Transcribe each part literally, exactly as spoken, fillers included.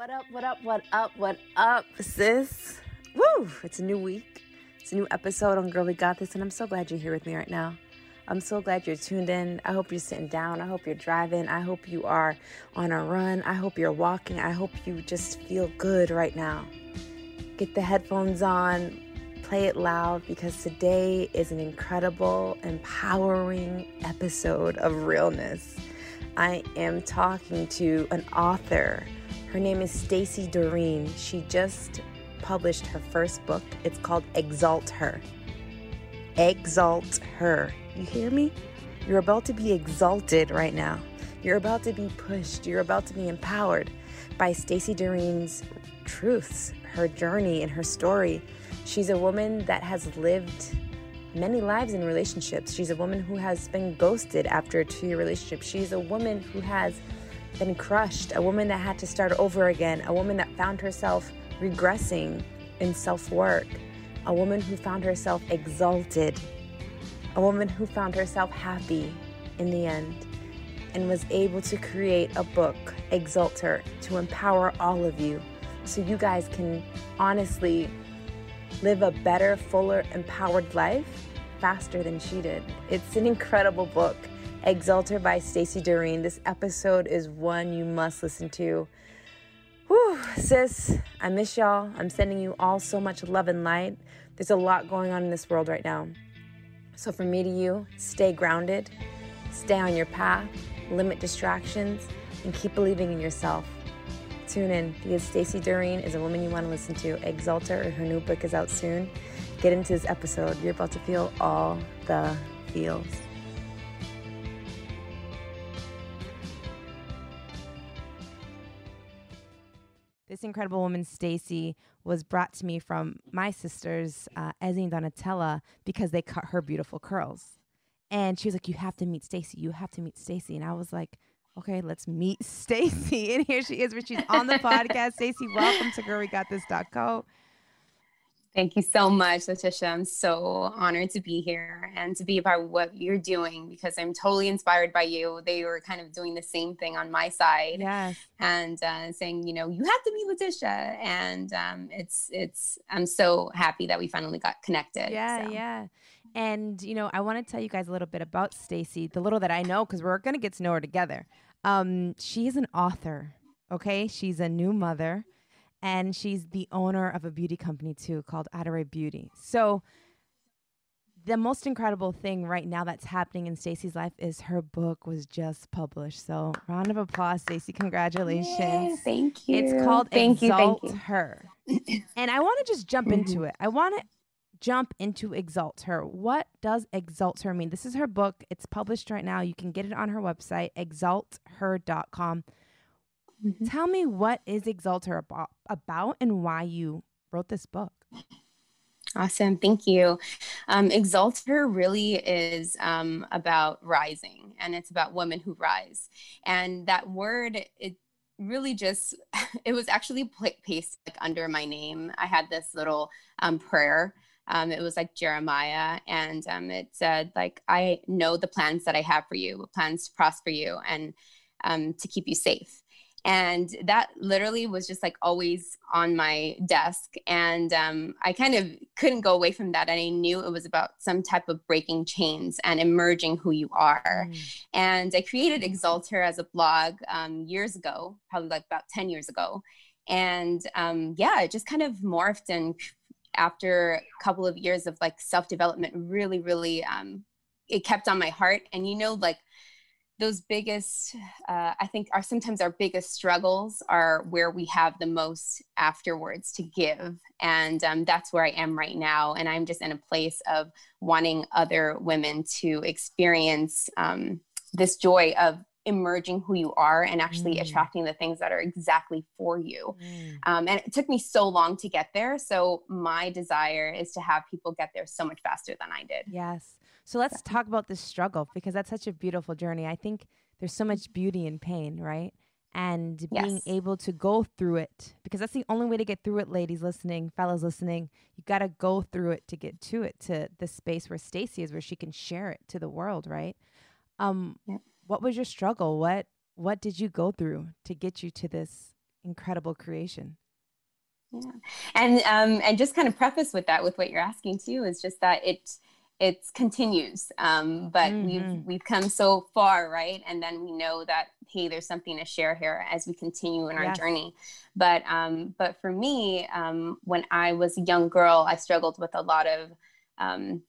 What up, what up, what up, what up, sis? Woo! It's a new week. It's a new episode on Girl We Got This, and I'm so glad you're here with me right now. I'm so glad you're tuned in. I hope you're sitting down. I hope you're driving. I hope you are on a run. I hope you're walking. I hope you just feel good right now. Get the headphones on. Play it loud, because today is an incredible, empowering episode of realness. I am talking to an author. Her name is Stacy Doreen. She just published her first book. It's called Exalt Her. Exalt Her. You hear me? You're about to be exalted right now. You're about to be pushed. You're about to be empowered by Stacy Doreen's truths, her journey, and her story. She's a woman that has lived many lives in relationships. She's a woman who has been ghosted after a two-year relationship. She's a woman who has been crushed, a woman that had to start over again, a woman that found herself regressing in self-work, a woman who found herself exalted, a woman who found herself happy in the end, and was able to create a book, Exalt Her, to empower all of you so you guys can honestly live a better, fuller, empowered life faster than she did. It's an incredible book, Exalt Her by Stacy Doreen. This episode is one you must listen to. Whew, sis, I miss y'all. I'm sending you all so much love and light. There's a lot going on in this world right now. So from me to you, stay grounded, stay on your path, limit distractions, and keep believing in yourself. Tune in, because Stacy Doreen is a woman you want to listen to. Exalt Her, her new book is out soon. Get into this episode. You're about to feel all the feels. This incredible woman, Stacy, was brought to me from my sisters, uh, Ezzie and Donatella, because they cut her beautiful curls. And she was like, you have to meet Stacy. You have to meet Stacy. And I was like, okay, let's meet Stacy. And here she is, but she's on the podcast. Stacy, welcome to girl we got this dot co. Thank you so much, Latisha. I'm so honored to be here and to be a part of what you're doing, because I'm totally inspired by you. They were kind of doing the same thing on my side. Yes. And uh, saying, you know, you have to meet Latisha. And um, it's, it's, I'm so happy that we finally got connected. Yeah, so. yeah. And, you know, I want to tell you guys a little bit about Stacy, the little that I know, because we're going to get to know her together. Um, she is an author, okay? She's a new mother, and she's the owner of a beauty company, too, called Adore Beauty. So the most incredible thing right now that's happening in Stacy's life is her book was just published. So round of applause, Stacy. Congratulations. Yay, thank you. It's called thank Exalt you, thank you. Her. And I want to just jump mm-hmm. into it. I want to jump into Exalt Her. What does Exalt Her mean? This is her book. It's published right now. You can get it on her website, exalt her dot com. Mm-hmm. Tell me, what is Exalt Her about, about and why you wrote this book? Awesome. Thank you. Um, Exalt Her really is um, about rising, and it's about women who rise. And that word, it really just, it was actually placed like under my name. I had this little um, prayer. Um, it was like Jeremiah, and um, it said, like, I know the plans that I have for you, plans to prosper you and um, to keep you safe. And that literally was just like always on my desk. And um, I kind of couldn't go away from that. And I knew it was about some type of breaking chains and emerging who you are. Mm. And I created Exalt Her as a blog um, years ago, probably like about ten years ago. And um, yeah, it just kind of morphed, and after a couple of years of like self-development, really, really, um, it kept on my heart. And, you know, like those biggest, uh, I think are sometimes our biggest struggles are where we have the most afterwards to give. And um, that's where I am right now. And I'm just in a place of wanting other women to experience um, this joy of emerging who you are and actually mm. attracting the things that are exactly for you. Mm. Um, and it took me so long to get there. So my desire is to have people get there so much faster than I did. Yes. So let's so. talk about this struggle, because that's such a beautiful journey. I think there's so much beauty in pain, right? And being yes. able to go through it, because that's the only way to get through it, ladies listening, fellas listening. You got to go through it to get to it, to the space where Stacy is, where she can share it to the world, right? Um, yep. What was your struggle? What what did you go through to get you to this incredible creation? Yeah, and um, and just kind of preface with that, with what you're asking too, is just that it it continues. Um, but mm-hmm. we've we've come so far, right? And then we know that hey, there's something to share here as we continue in our yes. journey. But um, but for me, um, when I was a young girl, I struggled with a lot of um,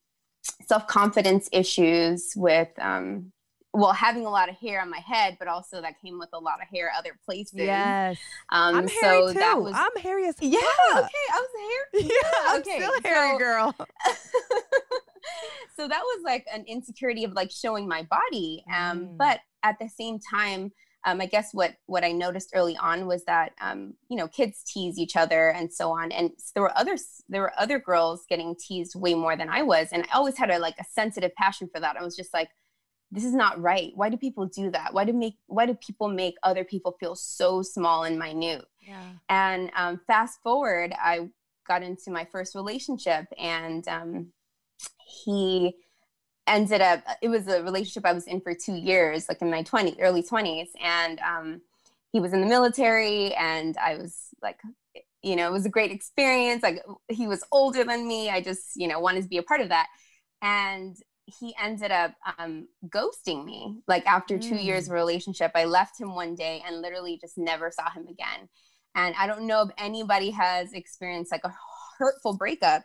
self-confidence issues with. Um, Well, having a lot of hair on my head, but also that came with a lot of hair other places. Yes, um, I'm hairy so too. That was, I'm hairy as yeah. yeah. Okay, I was hairy. Yeah, yeah I'm okay. still hairy, so, girl. So that was like an insecurity of like showing my body, um, mm. but at the same time, um, I guess what what I noticed early on was that um, you know, kids tease each other and so on, and so there were other there were other girls getting teased way more than I was, and I always had a like a sensitive passion for that. I was just like, this is not right. Why do people do that? Why do make, why do people make other people feel so small and minute? Yeah. And um, fast forward, I got into my first relationship, and um, he ended up, it was a relationship I was in for two years, like in my twenties, early twenties. And um, he was in the military, and I was like, you know, it was a great experience. Like, he was older than me. I just, you know, wanted to be a part of that. And he ended up um, ghosting me. Like, after two mm. years of relationship, I left him one day and literally just never saw him again. And I don't know if anybody has experienced like a hurtful breakup.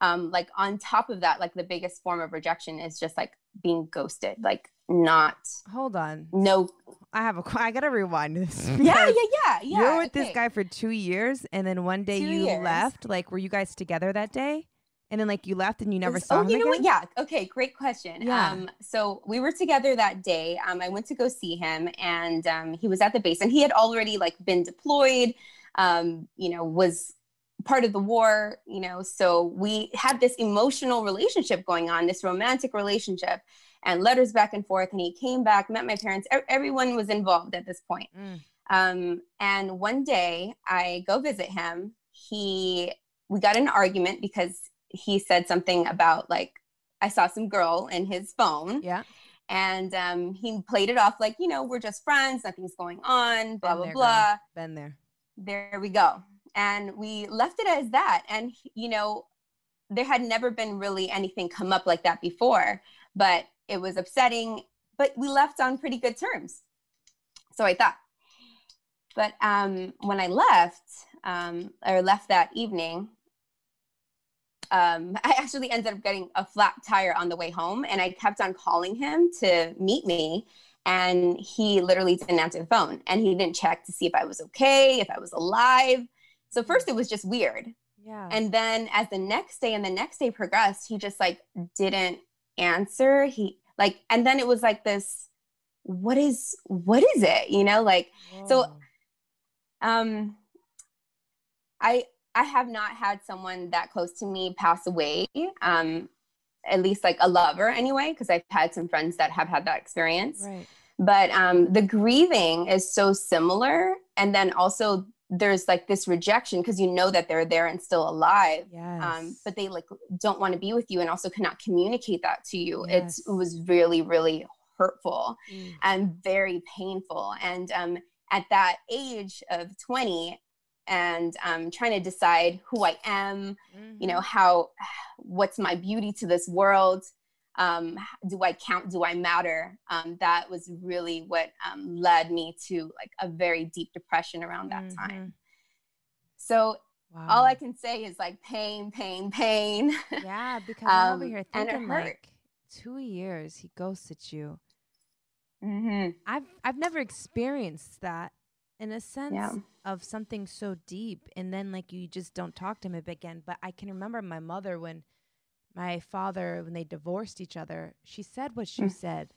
Um, like, on top of that, like the biggest form of rejection is just like being ghosted, like not. Hold on. No. I have a, I gotta rewind this. Yeah, yeah, yeah, yeah. You were with okay. this guy for two years and then one day two you years. left. Like, were you guys together that day? And then like you left and you never saw him again? Oh, you know what? Yeah. Okay. Great question. Yeah. Um, so we were together that day. Um, I went to go see him, and um, he was at the base, and he had already like been deployed, um, you know, was part of the war, you know, so we had this emotional relationship going on, this romantic relationship, and letters back and forth. And he came back, met my parents. E- everyone was involved at this point. Mm. Um, and one day I go visit him. He, we got in an argument because he said something about like, I saw some girl in his phone. Yeah. And um, he played it off like, you know, we're just friends, nothing's going on, blah, blah, blah. Been there. There we go. And we left it as that. And, you know, there had never been really anything come up like that before, but it was upsetting, but we left on pretty good terms. So I thought, but um, when I left um, or left that evening, Um, I actually ended up getting a flat tire on the way home, and I kept on calling him to meet me, and he literally didn't answer the phone, and he didn't check to see if I was okay, if I was alive. So first it was just weird. Yeah. And then as the next day and the next day progressed, he just like didn't answer. He like, and then it was like this, what is, what is it? You know, like, oh. so, um, I, I have not had someone that close to me pass away, um, at least like a lover anyway, because I've had some friends that have had that experience. Right. But um, the grieving is so similar. And then also there's like this rejection because you know that they're there and still alive, yes. um, but they like don't want to be with you and also cannot communicate that to you. Yes. It's, it was really, really hurtful mm. and very painful. And um, at that age of twenty, and um, trying to decide who I am, mm-hmm. you know, how, what's my beauty to this world? Um, do I count? Do I matter? Um, that was really what um, led me to like a very deep depression around that mm-hmm. time. So wow. all I can say is like pain, pain, pain. Yeah, because I'm um, over here thinking like two years he ghosted you. Mm-hmm. I've I've never experienced that. In a sense yeah. of something so deep, and then like you just don't talk to him again. But I can remember my mother, when my father, when they divorced each other, she said what she mm. said,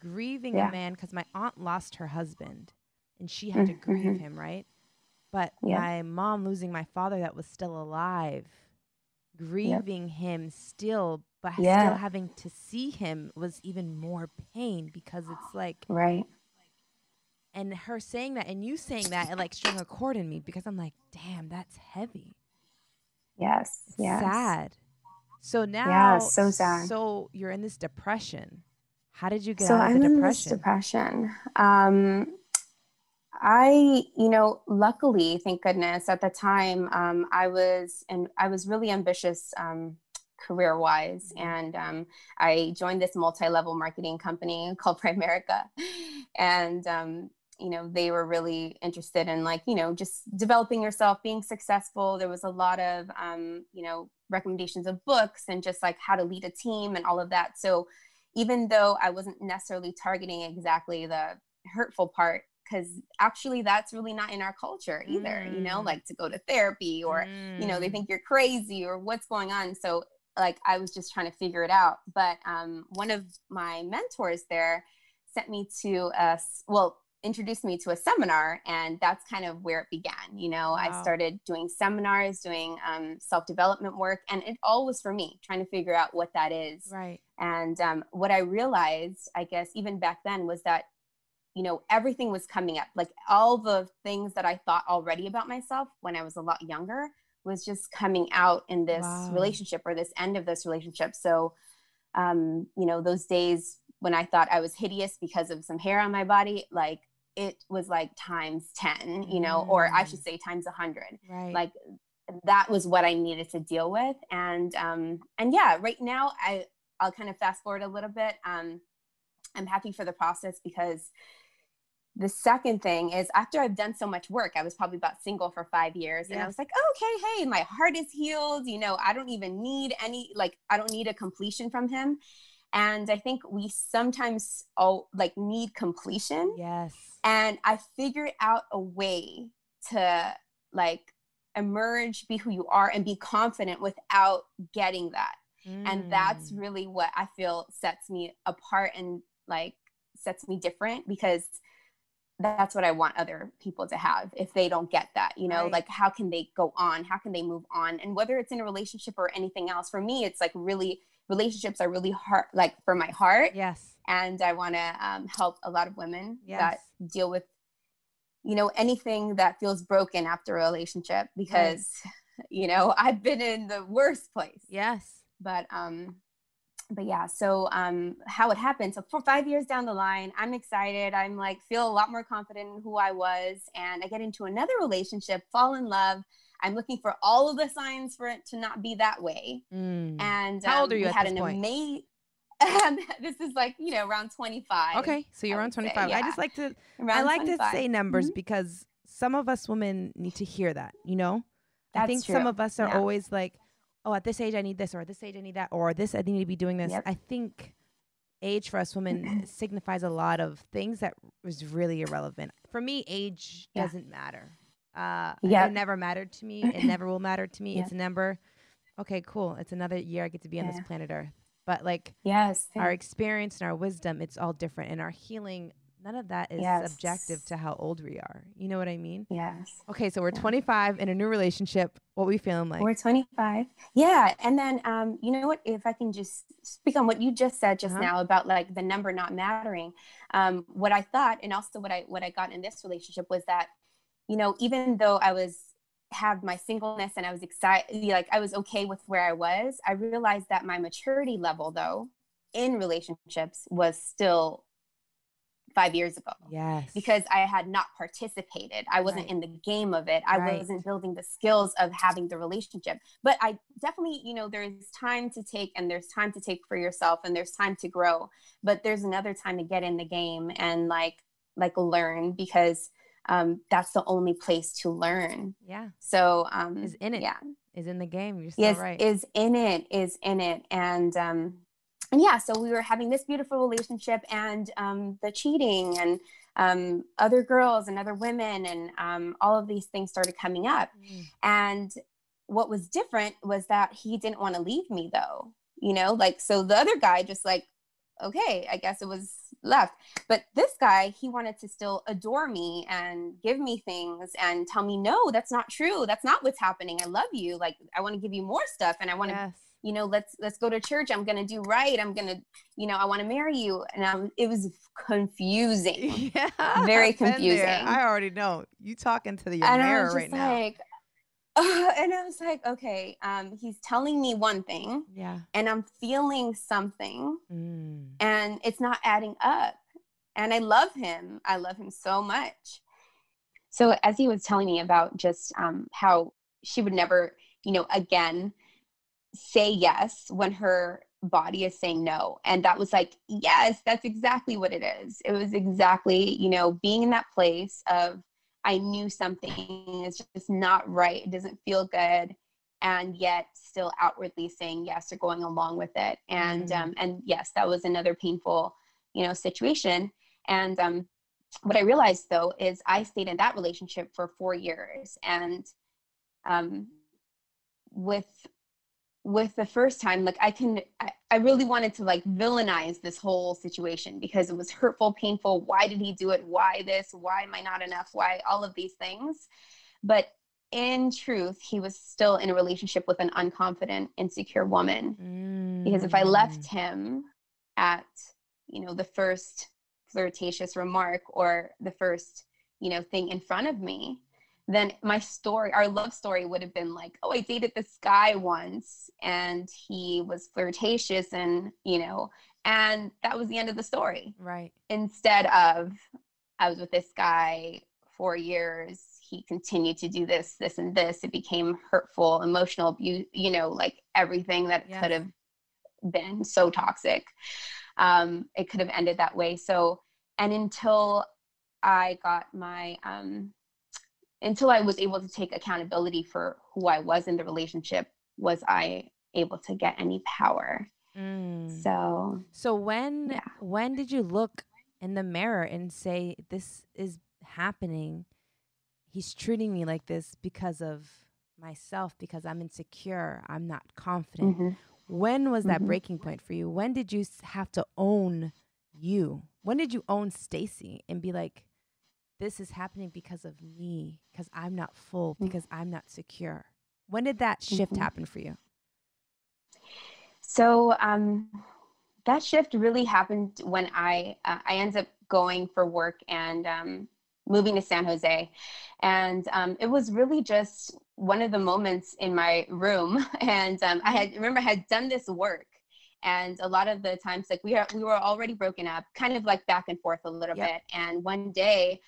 grieving yeah. a man, because my aunt lost her husband and she had mm-hmm. to grieve him, right? But yeah. my mom losing my father that was still alive, grieving yep. him still, but yeah. still having to see him was even more pain, because it's like, right. And her saying that and you saying that, it like strung a chord in me, because I'm like, damn, that's heavy. Yes. It's yes. sad. So now, yeah, so sad. So you're in this depression. How did you get so out of the I'm depression? So I'm in this depression. Um, I, you know, luckily, thank goodness, at the time, um, I was, and I was really ambitious, um, career-wise, and um, I joined this multi-level marketing company called Primerica, and um, you know, they were really interested in, like, you know, just developing yourself, being successful. There was a lot of um, you know, recommendations of books and just like how to lead a team and all of that. So even though I wasn't necessarily targeting exactly the hurtful part, because actually that's really not in our culture either, mm. you know, like to go to therapy or, mm. you know, they think you're crazy or what's going on. So like, I was just trying to figure it out. But um, one of my mentors there sent me to a, well, introduced me to a seminar, and that's kind of where it began. You know, wow. I started doing seminars, doing um, self-development work, and it all was for me trying to figure out what that is. Right. And um, what I realized, I guess, even back then was that, you know, everything was coming up, like all the things that I thought already about myself when I was a lot younger was just coming out in this wow. relationship, or this end of this relationship. So, um, you know, those days when I thought I was hideous because of some hair on my body, like it was like times ten, you know, mm. or I should say times a hundred, right. like that was what I needed to deal with. And, um, and yeah, right now I, I'll kind of fast forward a little bit. Um, I'm happy for the process, because the second thing is, after I've done so much work, I was probably about single for five years. Yeah. And I was like, oh, okay, hey, my heart is healed. You know, I don't even need any, like, I don't need a completion from him. And I think we sometimes all like need completion. Yes. And I figured out a way to like emerge, be who you are, and be confident without getting that. Mm. And that's really what I feel sets me apart and like sets me different, because that's what I want other people to have. If they don't get that, you know, right. like how can they go on? How can they move on? And whether it's in a relationship or anything else, for me, it's like really, relationships are really hard, like for my heart. Yes. And I want to um, help a lot of women yes. that deal with, you know, anything that feels broken after a relationship, because, right. you know, I've been in the worst place. Yes. But, um, But yeah, so um, how it happened. So for five years down the line, I'm excited. I'm like, feel a lot more confident in who I was. And I get into another relationship, fall in love. I'm looking for all of the signs for it to not be that way. Mm. And how um, old are you at this point? Ama- this is like, you know, around twenty-five. Okay, so you're around twenty-five. Say, yeah. I just like to, around I like twenty-five. To say numbers, mm-hmm. because some of us women need to hear that, you know? That's I think true. Some of us are yeah. always like, oh, at this age, I need this, or at this age, I need that, or this, I need to be doing this. Yep. I think age for us women signifies a lot of things that was really irrelevant. For me, age yeah. doesn't matter. Uh, yep. It never mattered to me. It never will matter to me. Yep. It's a number. Okay, cool. It's another year I get to be on yeah. this planet Earth. But like yes, our experience and our wisdom, it's all different. And our healing, none of that is yes. subjective to how old we are. You know what I mean? Yes. Okay, so we're yeah. twenty-five in a new relationship. What are we feeling like? We're twenty-five. Yeah, and then um, you know what? If I can just speak on what you just said just uh-huh. now about like the number not mattering. Um, what I thought, and also what I what I got in this relationship was that, you know, even though I was had my singleness and I was excited, like I was okay with where I was, I realized that my maturity level though in relationships was still five years ago. Yes. Because I had not participated. I wasn't right. in the game of it. I right. wasn't building the skills of having the relationship. But I definitely, you know, there's time to take and there's time to take for yourself and there's time to grow. But there's another time to get in the game and like, like learn, because um, that's the only place to learn. Yeah. So, um, is in it. Yeah. Is in the game. You're still is, right. Is in it, is in it. And, um, And yeah, so we were having this beautiful relationship, and um, the cheating and um, other girls and other women and um, all of these things started coming up. Mm. And what was different was that he didn't want to leave me though, you know, like, so the other guy just like, okay, I guess it was left. But this guy, he wanted to still adore me and give me things and tell me, no, that's not true. That's not what's happening. I love you. Like, I want to give you more stuff. And I want to, yes. you know, let's, let's go to church. I'm going to do right. I'm going to, you know, I want to marry you. And I'm, it was confusing. Yeah, very confusing. I already know. You talking to the your mirror right now. Like, Uh, and I was like, okay, um, he's telling me one thing, yeah, and I'm feeling something, mm. and it's not adding up. And I love him. I love him so much. So as he was telling me about just um, how she would never, you know, again, say yes when her body is saying no. And that was like, yes, that's exactly what it is. It was exactly, you know, being in that place of, I knew something is just not right. It doesn't feel good. And yet still outwardly saying yes or going along with it. And, mm-hmm. um, and yes, that was another painful, you know, situation. And, um, what I realized though, is I stayed in that relationship for four years. And, um, with, with the first time, like I can, I, I really wanted to like villainize this whole situation because it was hurtful, painful. Why did he do it? Why this? Why am I not enough? Why all of these things? But in truth, he was still in a relationship with an unconfident, insecure woman. Mm. Because if I left him at, you know, the first flirtatious remark or the first, you know, thing in front of me, then my story, our love story would have been like, oh, I dated this guy once and he was flirtatious and, you know, and that was the end of the story. Right. Instead of, I was with this guy four years, he continued to do this, this, and this. It became hurtful, emotional abuse, you know, like everything that yes. could have been so toxic. Um, it could have ended that way. So, and until I got my, um, until I was able to take accountability for who I was in the relationship, was I able to get any power. Mm. So, so when, yeah. when did you look in the mirror and say, this is happening? He's treating me like this because of myself, because I'm insecure. I'm not confident. Mm-hmm. When was that mm-hmm. breaking point for you? When did you have to own you? When did you own Stacy and be like, this is happening because of me, because I'm not full, because I'm not secure? When did that shift mm-hmm. happen for you? So um, that shift really happened when I, uh, I ended up going for work and um, moving to San Jose. And um, it was really just one of the moments in my room. And um, I had, remember I had done this work. And a lot of the times, like we, are, we were already broken up, kind of like back and forth a little yep. bit. And one day,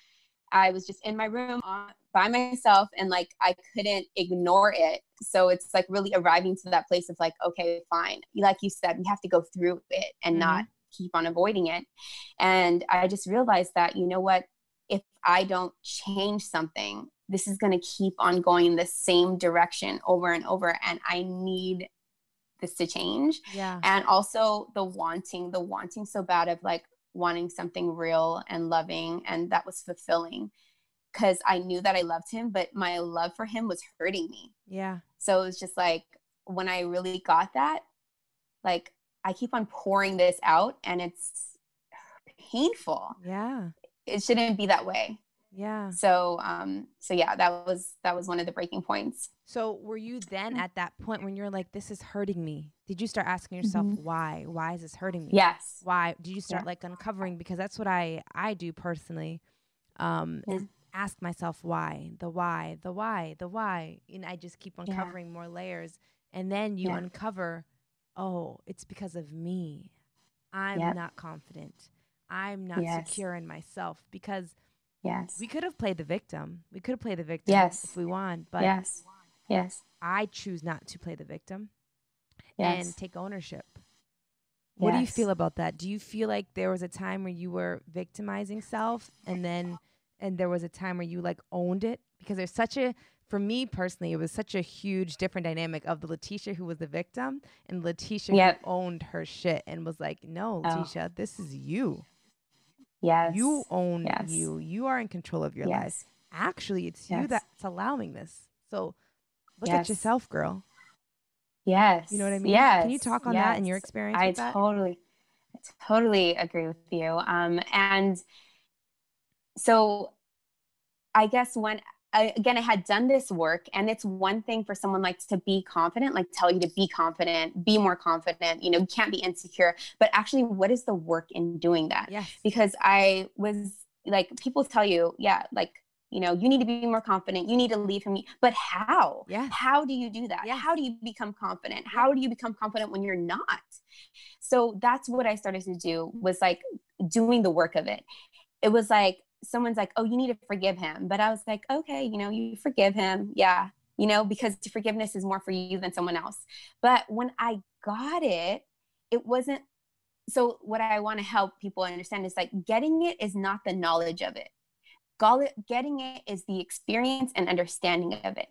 I was just in my room on, by myself and like, I couldn't ignore it. So it's like really arriving to that place of like, okay, fine. Like you said, we have to go through it and mm-hmm. not keep on avoiding it. And I just realized that, you know what, if I don't change something, this is going to keep on going in the same direction over and over. And I need this to change. Yeah. And also the wanting, the wanting so bad of like, wanting something real and loving, and that was fulfilling because I knew that I loved him, but my love for him was hurting me. Yeah. So it was just like when I really got that, like I keep on pouring this out and it's painful. Yeah. It shouldn't be that way. Yeah. So, um, so yeah, that was, that was one of the breaking points. So were you then at that point when you're like, this is hurting me? Did you start asking yourself mm-hmm. why, why is this hurting me? Yes. Why did you start yeah. like uncovering? Because that's what I, I do personally. Um, yeah. is ask myself why, the why, the why, the why. And I just keep uncovering yeah. more layers. And then you yeah. uncover, oh, it's because of me. I'm yep. not confident. I'm not yes. secure in myself because yes. we could have played the victim. We could have played the victim yes. if we want, but yes. yes. I choose not to play the victim yes. and take ownership. Yes. What do you feel about that? Do you feel like there was a time where you were victimizing self and then, and there was a time where you like owned it? Because there's such a, for me personally, it was such a huge different dynamic of the Latisha who was the victim and Latisha yep. who owned her shit and was like, no, Latisha, oh. this is you. Yes. You own yes. you. You are in control of your yes. life. Actually, it's yes. you that's allowing this. So look yes. at yourself, girl. Yes. You know what I mean? Yes. Can you talk on yes. that and your experience? I with that? totally. I totally agree with you. Um, and so I guess when, I, again, I had done this work, and it's one thing for someone like to be confident, like tell you to be confident, be more confident, you know, you can't be insecure, but actually what is the work in doing that? Yes. Because I was like, people tell you, yeah, like, you know, you need to be more confident. You need to leave him. But how? Yeah. How do you do that? Yeah. How do you become confident? How do you become confident when you're not? So that's what I started to do, was like doing the work of it. It was like, someone's like, oh, you need to forgive him. But I was like, okay, you know, you forgive him. Yeah. You know, because forgiveness is more for you than someone else. But when I got it, it wasn't. So what I want to help people understand is like, getting it is not the knowledge of it. Getting it is the experience and understanding of it.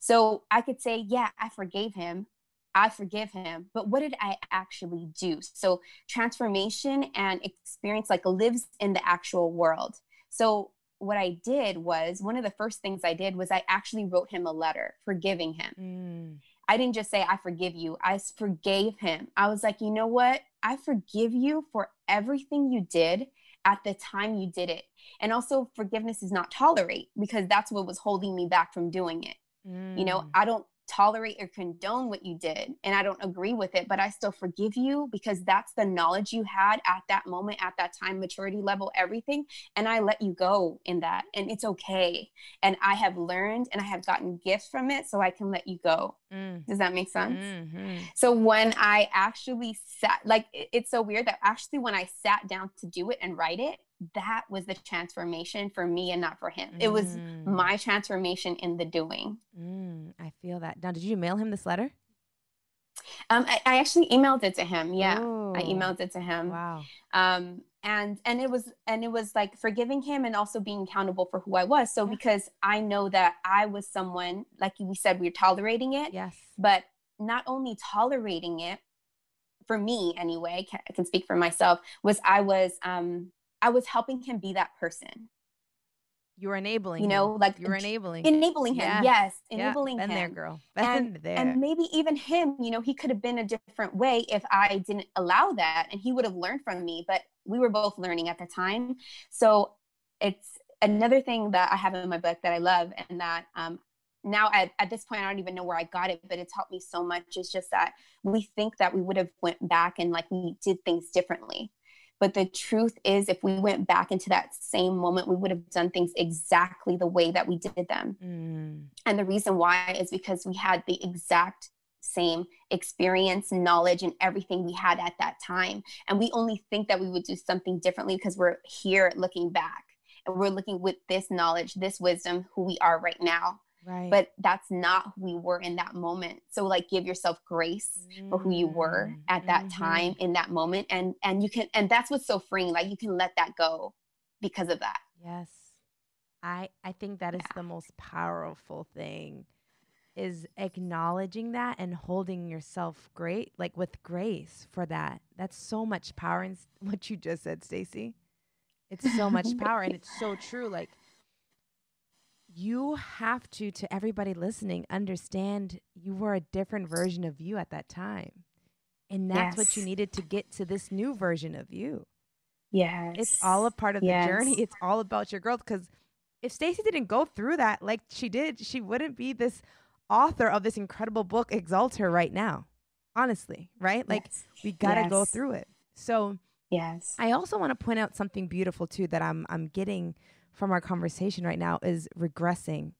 So I could say, yeah, I forgave him. I forgive him. But what did I actually do? So transformation and experience like lives in the actual world. So what I did was, one of the first things I did was I actually wrote him a letter forgiving him. Mm. I didn't just say, I forgive you. I forgave him. I was like, you know what? I forgive you for everything you did at the time you did it. And also, forgiveness is not tolerate, because that's what was holding me back from doing it. Mm. You know, I don't tolerate or condone what you did, and I don't agree with it, but I still forgive you, because that's the knowledge you had at that moment, at that time, maturity level, everything. And I let you go in that, and it's okay. And I have learned, and I have gotten gifts from it, so I can let you go. Mm. Does that make sense? Mm-hmm. So when I actually sat, like, it's so weird that actually when I sat down to do it and write it, that was the transformation for me and not for him. Mm. It was my transformation in the doing. Mm, I feel that. Now, did you mail him this letter? Um, I, I actually emailed it to him. Yeah. Ooh. I emailed it to him. Wow. Um, and, and it was, and it was like forgiving him and also being accountable for who I was. So yeah. Because I know that I was someone, like we said, we were tolerating it. Yes. But not only tolerating it, for me anyway, I can speak for myself, was I was, um, I was helping him be that person. You're enabling, you know, him. like you're enabling, enabling him. Yeah. Yes. Enabling yeah. Been him. Been there, girl. Been and, there. And maybe even him, you know, he could have been a different way if I didn't allow that, and he would have learned from me, but we were both learning at the time. So it's another thing that I have in my book that I love, and that, um, now at, at this point, I don't even know where I got it, but it's helped me so much. It's just that we think that we would have went back and like, we did things differently. But the truth is, if we went back into that same moment, we would have done things exactly the way that we did them. Mm. And the reason why is because we had the exact same experience, knowledge, and everything we had at that time. And we only think that we would do something differently because we're here looking back, and we're looking with this knowledge, this wisdom, who we are right now. Right. But that's not who we were in that moment. So like, give yourself grace mm. for who you were at that mm-hmm. time in that moment. And, and you can, and that's what's so freeing. Like, you can let that go because of that. Yes. I, I think that is yeah. the most powerful thing, is acknowledging that and holding yourself great, like with grace for that. That's so much power in what you just said, Stacy. It's so much power. And it's so true. Like, you have to, to everybody listening, understand you were a different version of you at that time. And that's yes. what you needed to get to this new version of you. Yes. It's all a part of yes. the journey. It's all about your growth. Because if Stacy didn't go through that like she did, she wouldn't be this author of this incredible book, Exalt Her, right now. Honestly, right? Like yes. we got to yes. go through it. So yes, I also want to point out something beautiful too that I'm I'm getting from our conversation right now is regressing,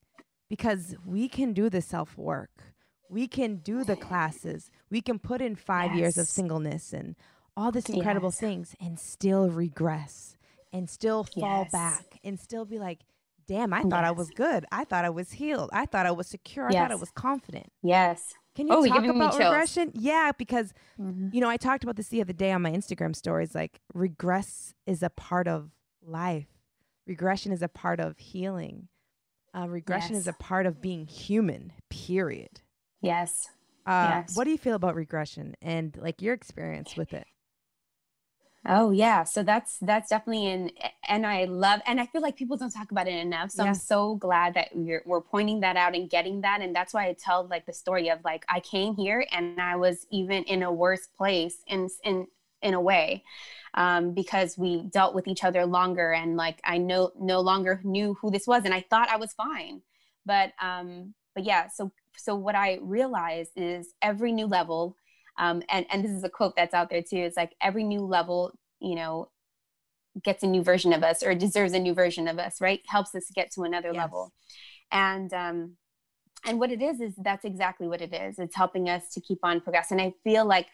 because we can do the self-work. We can do the classes. We can put in five yes. years of singleness and all these incredible yes. things and still regress and still fall yes. back and still be like, damn, I thought yes. I was good. I thought I was healed. I thought I was secure. Yes. I thought I was confident. Yes. Can you oh, talk about regression? Yeah, because, mm-hmm. you know, I talked about this the other day on my Instagram stories, like regress is a part of life. Regression is a part of healing. Uh, regression yes. is a part of being human, period. Yes. Uh, yes. What do you feel about regression and like your experience with it? Oh yeah. So that's, that's definitely in, and I love, and I feel like people don't talk about it enough. So yeah. I'm so glad that we're, we're pointing that out and getting that. And that's why I tell like the story of like, I came here and I was even in a worse place and, and in a way, um, because we dealt with each other longer, and like, I no, no longer knew who this was, and I thought I was fine. But, um, but yeah, so, so what I realized is every new level, um, and, and this is a quote that's out there too. It's like every new level, you know, gets a new version of us, or deserves a new version of us, right? Helps us get to another yes. level. And, um, and what it is, is that's exactly what it is. It's helping us to keep on progressing. I feel like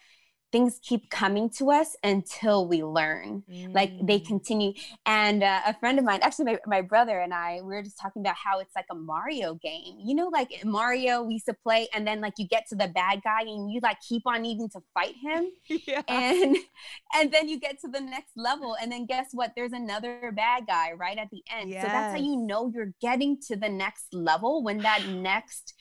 things keep coming to us until we learn, mm. like they continue. And uh, a friend of mine, actually my, my brother and I, we were just talking about how it's like a Mario game, you know, like Mario we used to play. And then like you get to the bad guy and you like keep on needing to fight him. Yeah. And, and then you get to the next level. And then guess what? There's another bad guy right at the end. Yes. So that's how you know you're getting to the next level, when that next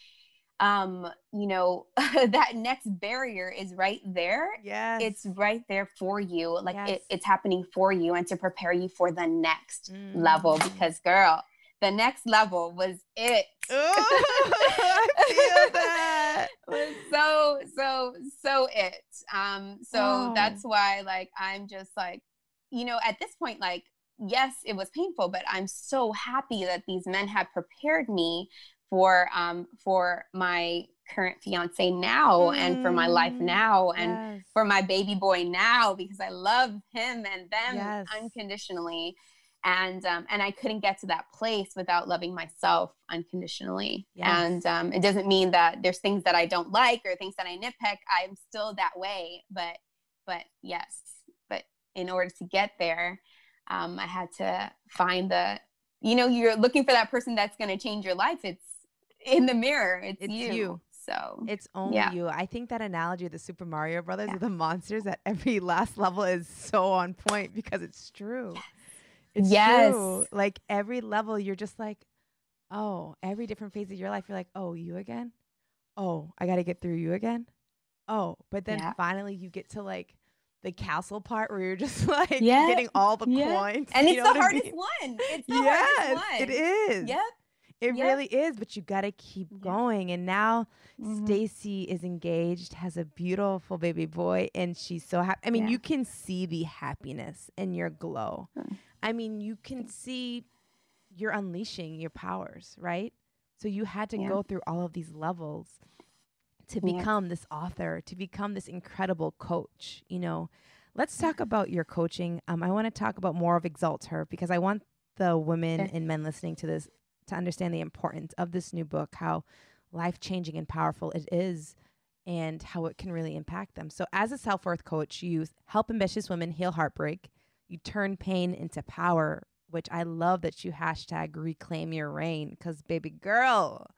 um, you know, that next barrier is right there. Yes. It's right there for you. Like yes. it, it's happening for you, and to prepare you for the next mm. level, because girl, the next level was it. Ooh, I feel that. so, so, so it, um, so oh. that's why, like, I'm just like, you know, at this point, like, yes, it was painful, but I'm so happy that these men have prepared me for, um, for my current fiance now, mm, and for my life now, and yes. for my baby boy now, because I love him and them yes. unconditionally. And, um, and I couldn't get to that place without loving myself unconditionally. Yes. And, um, it doesn't mean that there's things that I don't like or things that I nitpick. I'm still that way, but, but yes, but in order to get there, um, I had to find the, you know, you're looking for that person that's going to change your life. It's in the mirror. It's, it's you. you. So it's only yeah. you. I think that analogy of the Super Mario Brothers yeah. with the monsters at every last level is so on point, because it's true. Yes. It's yes. true. Like every level, you're just like, oh, every different phase of your life, you're like, oh, you again? Oh, I got to get through you again. Oh, but then yeah. finally you get to like the castle part where you're just like yeah. getting all the yeah. coins. And it's the hardest I mean? one. It's the yes, hardest one. It is. Yep. It yep. really is, but you got to keep yep. going. And now mm-hmm. Stacy is engaged, has a beautiful baby boy, and she's so happy. I mean, yeah. you can see the happiness in your glow. Hmm. I mean, you can see you're unleashing your powers, right? So you had to yeah. go through all of these levels to become yeah. this author, to become this incredible coach. You know, let's talk about your coaching. Um, I want to talk about more of Exalt Her, because I want the women sure. and men listening to this to understand the importance of this new book, how life-changing and powerful it is, and how it can really impact them. So as a self-worth coach, you help ambitious women heal heartbreak. You turn pain into power, which I love that you hashtag reclaim your reign, because baby girl,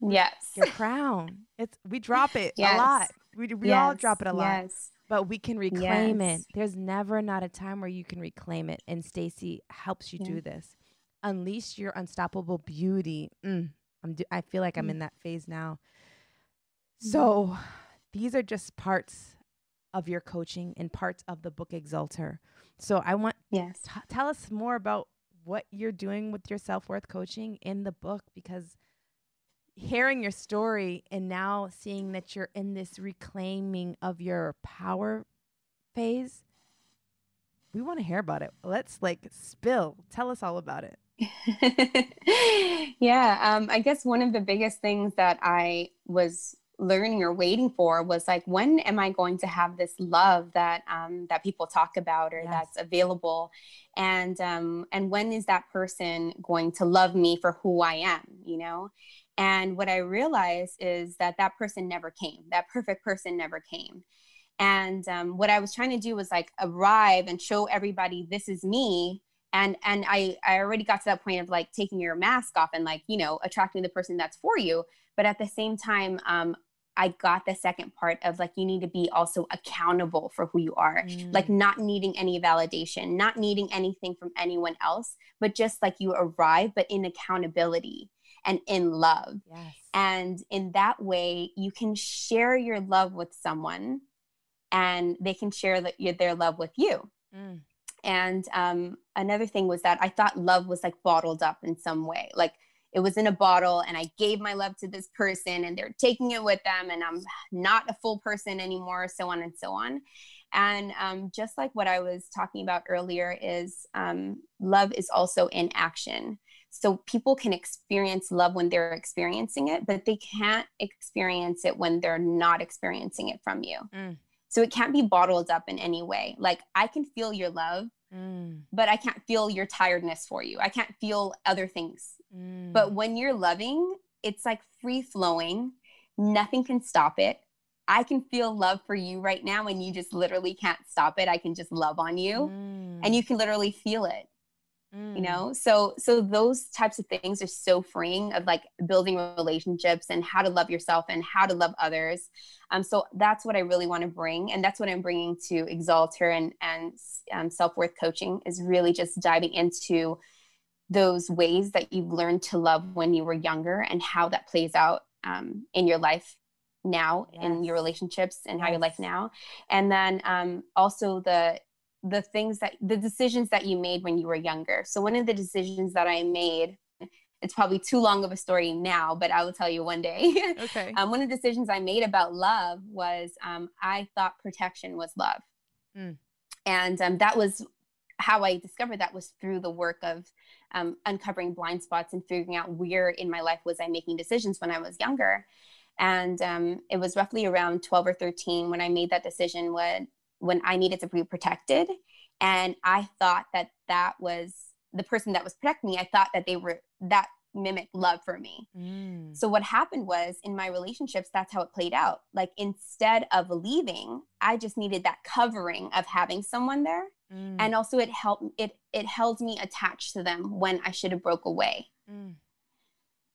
yes, your crown. It's we drop it yes. a lot. We we yes. all drop it a lot, yes. but we can reclaim yes. it. There's never not a time where you can reclaim it. And Stacy helps you yeah. do this. Unleash your unstoppable beauty. Mm, I'm do I feel like I'm mm. in that phase now. So these are just parts of your coaching and parts of the book Exalt Her. So I want yes. t- tell us more about what you're doing with your self-worth coaching in the book, because hearing your story and now seeing that you're in this reclaiming of your power phase, we want to hear about it. Let's like spill. Tell us all about it. yeah. Um, I guess one of the biggest things that I was learning or waiting for was like, when am I going to have this love that, um, that people talk about, or yes. that's available? And, um, and when is that person going to love me for who I am, you know? And what I realized is that that person never came. That perfect person never came. And um, what I was trying to do was like arrive and show everybody, this is me. And and I, I already got to that point of like taking your mask off and like, you know, attracting the person that's for you. But at the same time, um, I got the second part of like, you need to be also accountable for who you are, mm. like not needing any validation, not needing anything from anyone else, but just like you arrive, but in accountability. And in love. Yes. And in that way, you can share your love with someone and they can share the, their love with you. Mm. And um, another thing was that I thought love was like bottled up in some way. Like it was in a bottle and I gave my love to this person and they're taking it with them and I'm not a full person anymore, so on and so on. And um, just like what I was talking about earlier is um, love is also in action. So people can experience love when they're experiencing it, but they can't experience it when they're not experiencing it from you. Mm. So it can't be bottled up in any way. Like I can feel your love, mm. but I can't feel your tiredness for you. I can't feel other things. Mm. But when you're loving, it's like free flowing. Nothing can stop it. I can feel love for you right now and you just literally can't stop it. I can just love on you mm. and you can literally feel it. Mm. You know, so, so those types of things are so freeing of like building relationships and how to love yourself and how to love others. Um, so that's what I really want to bring. And that's what I'm bringing to Exalt Her and, and um, self-worth coaching is really just diving into those ways that you've learned to love when you were younger and how that plays out um, in your life now, yes. in your relationships and yes. how you life now. And then um, also the the things that the decisions that you made when you were younger. So one of the decisions that I made, it's probably too long of a story now, but I will tell you one day. Okay. um, one of the decisions I made about love was um, I thought protection was love. Mm. And um, that was how I discovered that was through the work of um, uncovering blind spots and figuring out where in my life was I making decisions when I was younger. And um, it was roughly around twelve or thirteen when I made that decision when, when I needed to be protected. And I thought that that was the person that was protecting me. I thought that they were, that mimicked love for me. Mm. So what happened was in my relationships, that's how it played out. Like instead of leaving, I just needed that covering of having someone there. Mm. And also it helped, it, it held me attached to them when I should have broke away. Mm.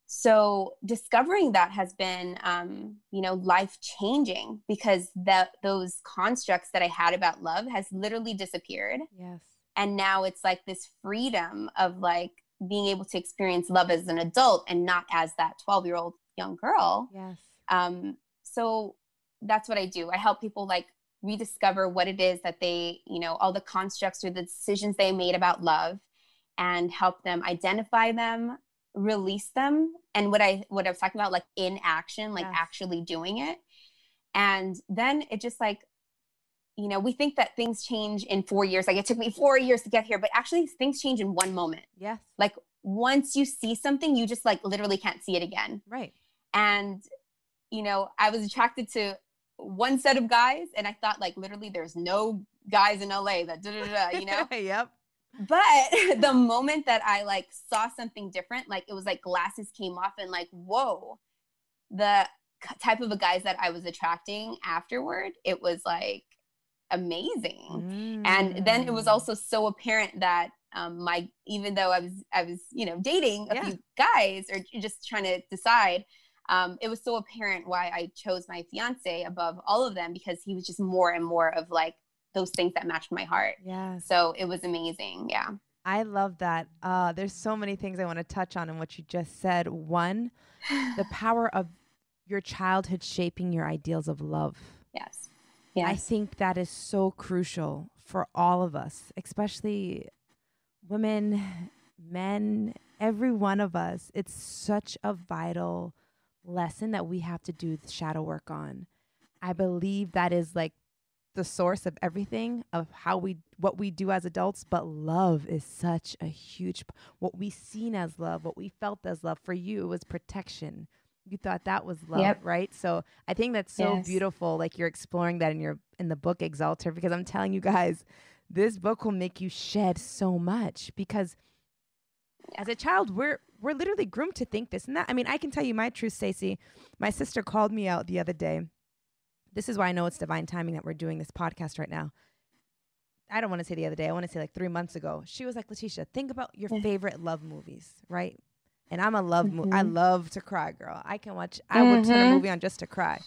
So discovering that has been, um, you know, life changing because that those constructs that I had about love has literally disappeared. Yes. And now it's like this freedom of like being able to experience love as an adult and not as that twelve year old young girl. Yes. Um, so that's what I do. I help people like rediscover what it is that they, you know, all the constructs or the decisions they made about love and help them identify them, release them. And what I, what I was talking about, like in action, like yes. actually doing it. And then it just like, you know, we think that things change in four years. Like it took me four years to get here, but actually things change in one moment. Yes. Like once you see something, you just like literally can't see it again. Right. And, you know, I was attracted to one set of guys and I thought like, literally there's no guys in L A that da, da, da, you know? Yep. But the moment that I like saw something different, like it was like glasses came off and like, whoa, the type of a guys that I was attracting afterward, it was like amazing. Mm. And then it was also so apparent that um, my, even though I was, I was, you know, dating a yeah. few guys or just trying to decide, um, it was so apparent why I chose my fiance above all of them because he was just more and more of like, those things that matched my heart. Yeah. So it was amazing. Yeah. I love that. Uh, there's so many things I want to touch on in what you just said. One, the power of your childhood shaping your ideals of love. Yes. Yes. I think that is so crucial for all of us, especially women, men, every one of us. It's such a vital lesson that we have to do the shadow work on. I believe that is like the source of everything of how we, what we do as adults, but love is such a huge, what we seen as love, what we felt as love. For you was protection. You thought that was love, yep. right? So I think that's so yes. beautiful. Like you're exploring that in your, in the book Exalt Her, because I'm telling you guys, this book will make you shed so much because as a child, we're, we're literally groomed to think this and that. I mean, I can tell you my truth, Stacy, my sister called me out the other day. This is why I know it's divine timing that we're doing this podcast right now. I don't want to say the other day. I want to say like three months ago. She was like, Latisha, think about your yeah. favorite love movies, right? And I'm a love mm-hmm. movie. I love to cry, girl. I can watch. Mm-hmm. I would turn a movie on just to cry.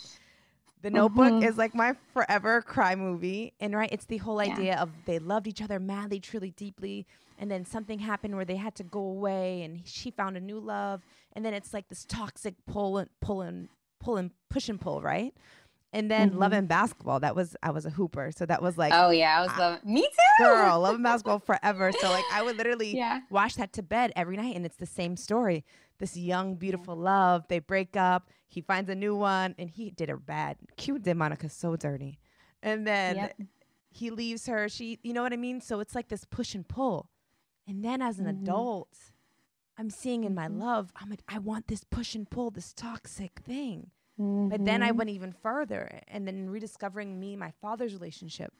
The mm-hmm. Notebook is like my forever cry movie. And right, it's the whole yeah. idea of they loved each other madly, truly, deeply. And then something happened where they had to go away and she found a new love. And then it's like this toxic pull and pull and pull and push and pull, right? And then mm-hmm. Love and Basketball. That was, I was a hooper. So that was like, oh yeah, I was loving, me too. Girl, Love and Basketball forever. So like I would literally yeah. watch that to bed every night. And it's the same story. This young, beautiful love. They break up. He finds a new one. And he did her bad. Q did Monica so dirty. And then yep. he leaves her. She, you know what I mean? So it's like this push and pull. And then as an mm-hmm. adult, I'm seeing in my love, I'm a, I want this push and pull, this toxic thing. Mm-hmm. But then I went even further, and then rediscovering me, my father's relationship.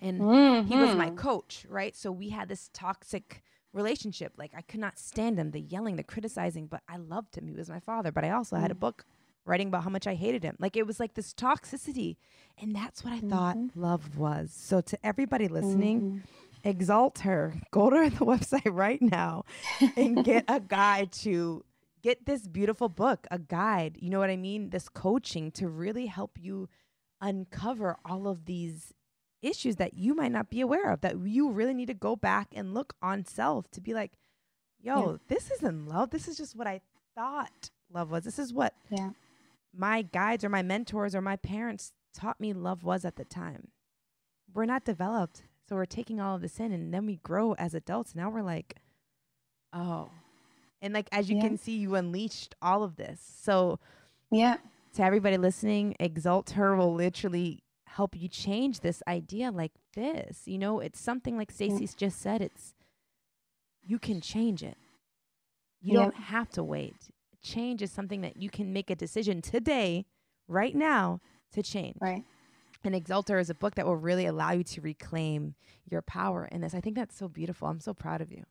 And mm-hmm. he was my coach, right? So we had this toxic relationship. Like, I could not stand him, the yelling, the criticizing, but I loved him. He was my father. But I also mm-hmm. had a book writing about how much I hated him. Like, it was like this toxicity. And that's what I mm-hmm. thought love was. So to everybody listening, mm-hmm. Exalt Her. Go to the website right now and get a guide to get this beautiful book, a guide, you know what I mean? This coaching to really help you uncover all of these issues that you might not be aware of, that you really need to go back and look on self to be like, yo, yeah. this isn't love. This is just what I thought love was. This is what yeah. my guides or my mentors or my parents taught me love was at the time. We're not developed. So we're taking all of this in, and then we grow as adults. Now we're like, oh, and like, as you yeah. can see, you unleashed all of this. So yeah, to everybody listening, Exalt Her will literally help you change this idea like this. You know, it's something like Stacy's yeah. just said. It's, you can change it. You yeah. don't have to wait. Change is something that you can make a decision today, right now, to change. Right. And Exalt Her is a book that will really allow you to reclaim your power in this. I think that's so beautiful. I'm so proud of you.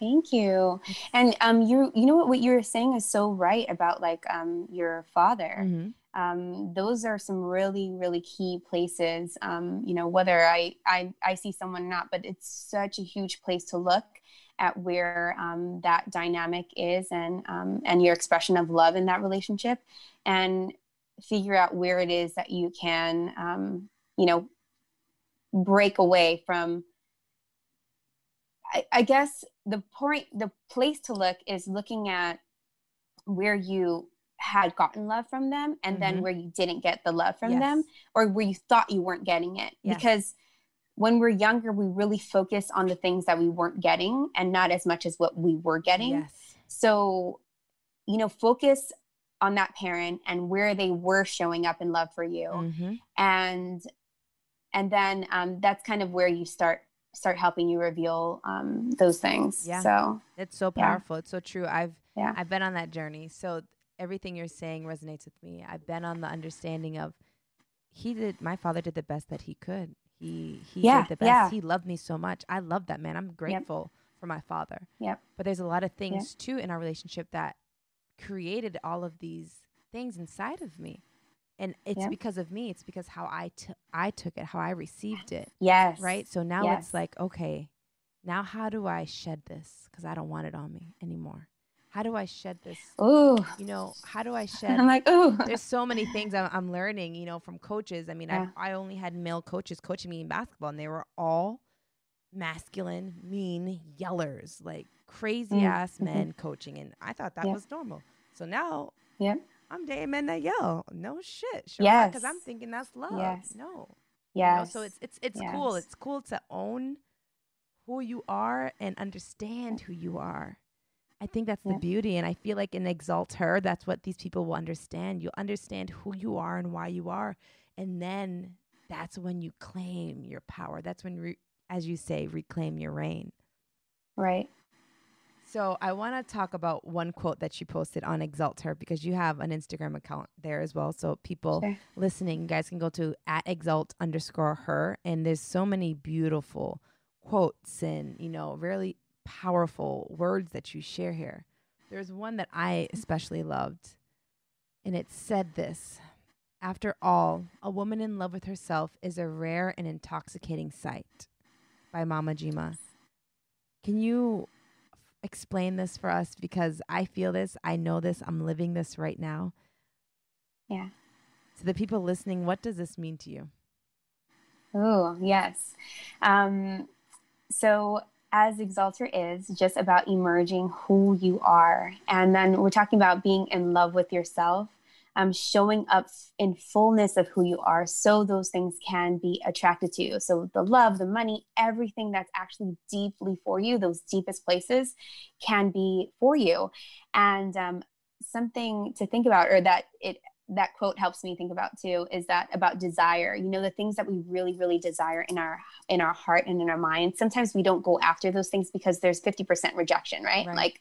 Thank you. And um, you you know what, what you were saying is so right about like um, your father. Mm-hmm. Um, those are some really, really key places, um, you know, whether I, I, I see someone or not, but it's such a huge place to look at where um, that dynamic is, and um, and your expression of love in that relationship, and figure out where it is that you can, um, you know, break away from. I, I guess the point, the place to look is looking at where you had gotten love from them, and mm-hmm. then where you didn't get the love from yes. them, or where you thought you weren't getting it. Yes. Because when we're younger, we really focus on the things that we weren't getting, and not as much as what we were getting. Yes. So, you know, focus on that parent and where they were showing up in love for you. Mm-hmm. And, and then um, that's kind of where you start, start helping you reveal um, those things. Yeah. So it's so powerful. Yeah. It's so true. I've, yeah. I've been on that journey. So everything you're saying resonates with me. I've been on the understanding of he did, my father did the best that he could. He, he yeah. did the best. Yeah. He loved me so much. I love that man. I'm grateful yep. for my father. Yep. But there's a lot of things yep. too in our relationship that created all of these things inside of me, and it's yeah. because of me. It's because how I t- I took it, how I received it. Yes. Right. So now yes. it's like, okay, now how do I shed this? Because I don't want it on me anymore. How do I shed this? Ooh. You know, how do I shed? I'm like, ooh. There's so many things I'm, I'm learning. You know, from coaches. I mean, yeah. I I only had male coaches coaching me in basketball, and they were all masculine, mean yellers, like crazy mm. ass mm-hmm. men coaching, and I thought that yep. was normal. So now yeah I'm dating men that yell. No shit. Sure. Yes. Because I'm thinking that's love. Yes. No. Yeah. You know, so it's it's it's yes. cool. It's cool to own who you are and understand who you are. I think that's yep. the beauty. And I feel like in Exalt Her, that's what these people will understand. You'll understand who you are and why you are. And then that's when you claim your power. That's when re- as you say, reclaim your reign. Right. So I want to talk about one quote that you posted on Exalt Her, because you have an Instagram account there as well. So people sure. listening, you guys can go to at exalt underscore her. And there's so many beautiful quotes and, you know, really powerful words that you share here. There's one that I especially loved, and it said this: after all, a woman in love with herself is a rare and intoxicating sight. By Mama Jima. Can you f- explain this for us? Because I feel this, I know this, I'm living this right now. Yeah. So the people listening, what does this mean to you? Oh, yes. Um, so as Exalt Her is just about emerging who you are. And then we're talking about being in love with yourself. Um, showing up in fullness of who you are, so those things can be attracted to you. So the love, the money, everything that's actually deeply for you, those deepest places can be for you. And um, something to think about, or that it that quote helps me think about too, is that about desire, you know, the things that we really, really desire in our, in our heart and in our mind. Sometimes we don't go after those things because there's fifty percent rejection, right? right? Like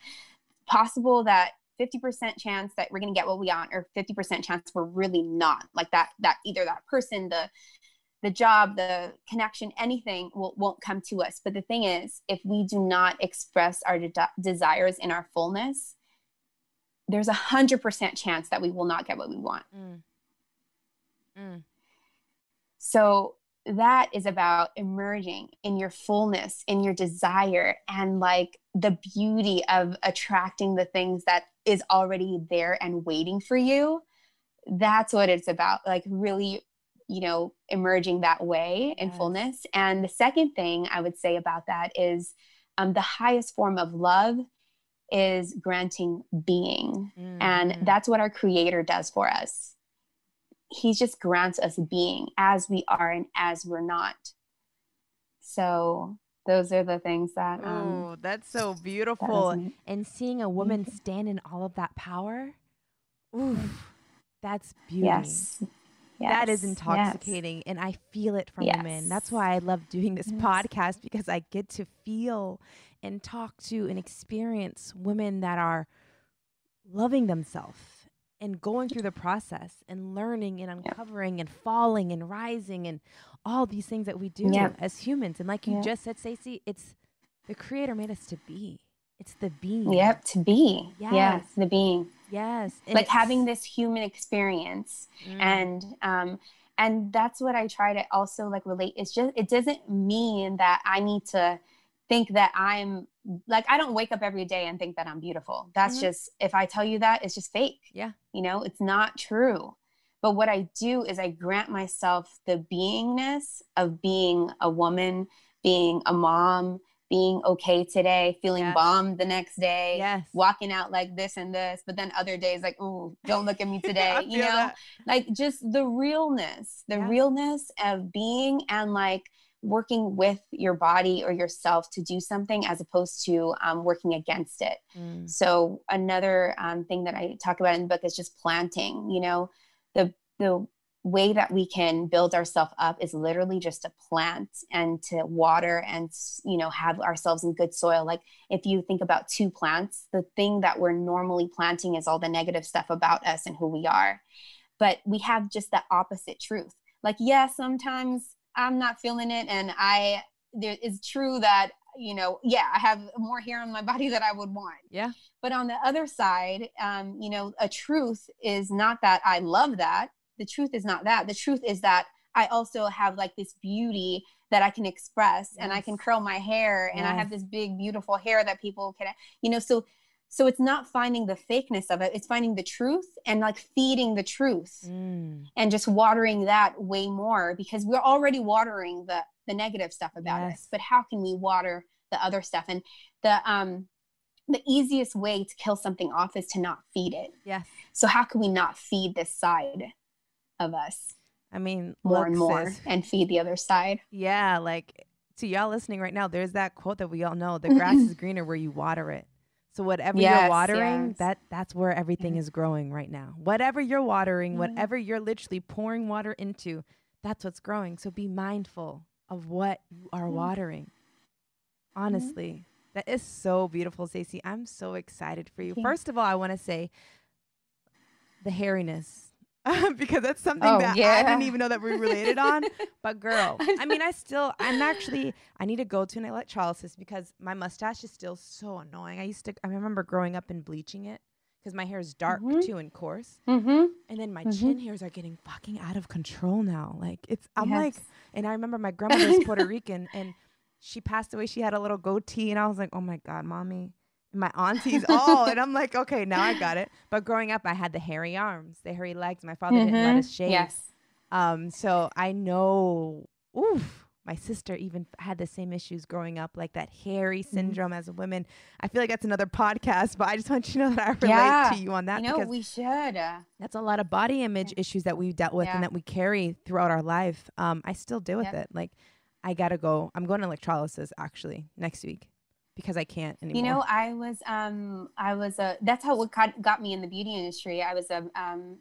possible that fifty percent chance that we're going to get what we want, or fifty percent chance we're really not, like that, that either that person, the, the job, the connection, anything will, won't come to us. But the thing is, if we do not express our de- desires in our fullness, there's a hundred percent chance that we will not get what we want. Mm. Mm. So that is about emerging in your fullness, in your desire, and like the beauty of attracting the things that is already there and waiting for you. That's what it's about. Like really, you know, emerging that way in yes. fullness. And the second thing I would say about that is um, the highest form of love is granting being. Mm-hmm. And that's what our Creator does for us. He just grants us being as we are and as we're not. So those are the things that um, oh, that's so beautiful. That and seeing a woman stand in all of that power, oof, that's beauty. Yes. Yes. That is intoxicating. Yes. And I feel it from yes. women. That's why I love doing this yes. podcast, because I get to feel and talk to and experience women that are loving themselves and going through the process and learning and uncovering yeah. and falling and rising and all these things that we do yeah. as humans. And like you yeah. just said, Stacy, it's the Creator made us to be. It's the being. Yep, to be. Yes. Yeah, the being. Yes. And like having this human experience. Mm. And um, and that's what I try to also like relate. It's just, it doesn't mean that I need to think that I'm, like, I don't wake up every day and think that I'm beautiful. That's mm-hmm. just, if I tell you that, it's just fake. Yeah. You know, it's not true. But what I do is I grant myself the beingness of being a woman, being a mom, being okay today, feeling yes. bomb the next day, yes. walking out like this and this, but then other days like, ooh, don't look at me today. You know, that. Like just the realness, the yeah. realness of being, and like working with your body or yourself to do something as opposed to um, working against it. Mm. So another um, thing that I talk about in the book is just planting, you know, the, the way that we can build ourselves up is literally just to plant and to water and, you know, have ourselves in good soil. Like if you think about two plants, the thing that we're normally planting is all the negative stuff about us and who we are, but we have just the opposite truth. Like, yeah, sometimes I'm not feeling it. And I, there is true that, you know, yeah, I have more hair on my body than I would want. Yeah. But on the other side, um, you know, a truth is not that I love that. The truth is not that. The truth is that I also have like this beauty that I can express yes. and I can curl my hair and yes. I have this big, beautiful hair that people can, you know, so, so it's not finding the fakeness of it. It's finding the truth and like feeding the truth mm. and just watering that way more, because we're already watering the, the negative stuff about yes. us, but how can we water the other stuff? And the, um, the easiest way to kill something off is to not feed it. Yes. So how can we not feed this side of us? I mean, more and more is, and feed the other side. Yeah. Like to y'all listening right now, there's that quote that we all know, the grass is greener where you water it. So whatever yes, you're watering, yes. that that's where everything mm-hmm. is growing right now. Whatever you're watering, mm-hmm. whatever you're literally pouring water into, that's what's growing. So be mindful of what you are mm-hmm. watering. Honestly, mm-hmm. that is so beautiful, Stacy. I'm so excited for you. Thanks. First of all, I want to say the hairiness. Because that's something oh, that yeah. I didn't even know that we related on. But girl, I mean, I still, I'm actually, I need to go to an electrolysis because my mustache is still so annoying. I used to, I remember growing up and bleaching it because my hair is dark mm-hmm. too and coarse. Mm-hmm. And then my mm-hmm. chin hairs are getting fucking out of control now. Like it's, I'm yes. like, and I remember my grandmother was Puerto Rican and she passed away. She had a little goatee and I was like, oh my God, mommy. My aunties all and I'm like, okay, now I got it. But growing up I had the hairy arms, the hairy legs. My father mm-hmm. didn't let us shave. Yes. Um, so I know oof, my sister even had the same issues growing up, like that hairy syndrome mm-hmm. as a woman. I feel like that's another podcast, but I just want you to know that I relate yeah. to you on that. You know, we should. That's a lot of body image yeah. issues that we've dealt with yeah. and that we carry throughout our life. Um, I still deal with yep. it. Like I gotta go. I'm going to electrolysis actually next week. Because I can't anymore. You know, I was, um, I was a. That's how what got, got me in the beauty industry. I was a um,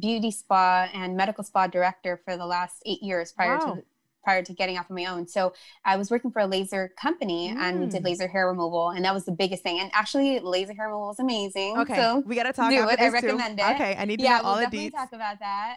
beauty spa and medical spa director for the last eight years prior wow. to prior to getting off on my own. So I was working for a laser company mm. and we did laser hair removal, and that was the biggest thing. And actually, laser hair removal is amazing. Okay, so we gotta talk about it. I recommend too. it. Okay, I need to yeah, know we'll all the deets. Talk about that.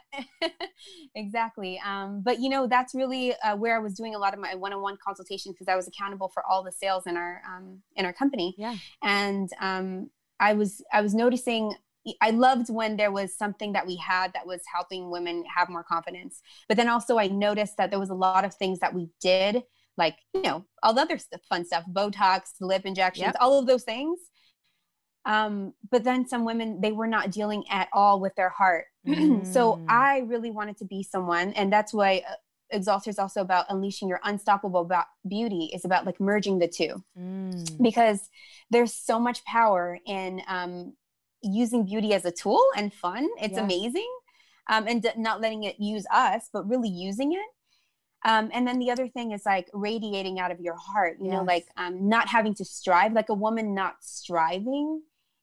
Exactly. Um, but you know, that's really uh, where I was doing a lot of my one-on-one consultations, because I was accountable for all the sales in our um, in our company. Yeah, and um, I was I was noticing. I loved when there was something that we had that was helping women have more confidence. But then also I noticed that there was a lot of things that we did, like, you know, all the other stuff, fun stuff, Botox, lip injections, yep. all of those things. Um, but then some women, they were not dealing at all with their heart. Mm. So I really wanted to be someone. And that's why Exalter is also about unleashing your unstoppable beauty. It's about like merging the two, mm. because there's so much power in, um, using beauty as a tool and fun. It's yeah. amazing. Um, and d- not letting it use us, but really using it. Um, and then the other thing is like radiating out of your heart, you yes. know, like um, not having to strive, like a woman not striving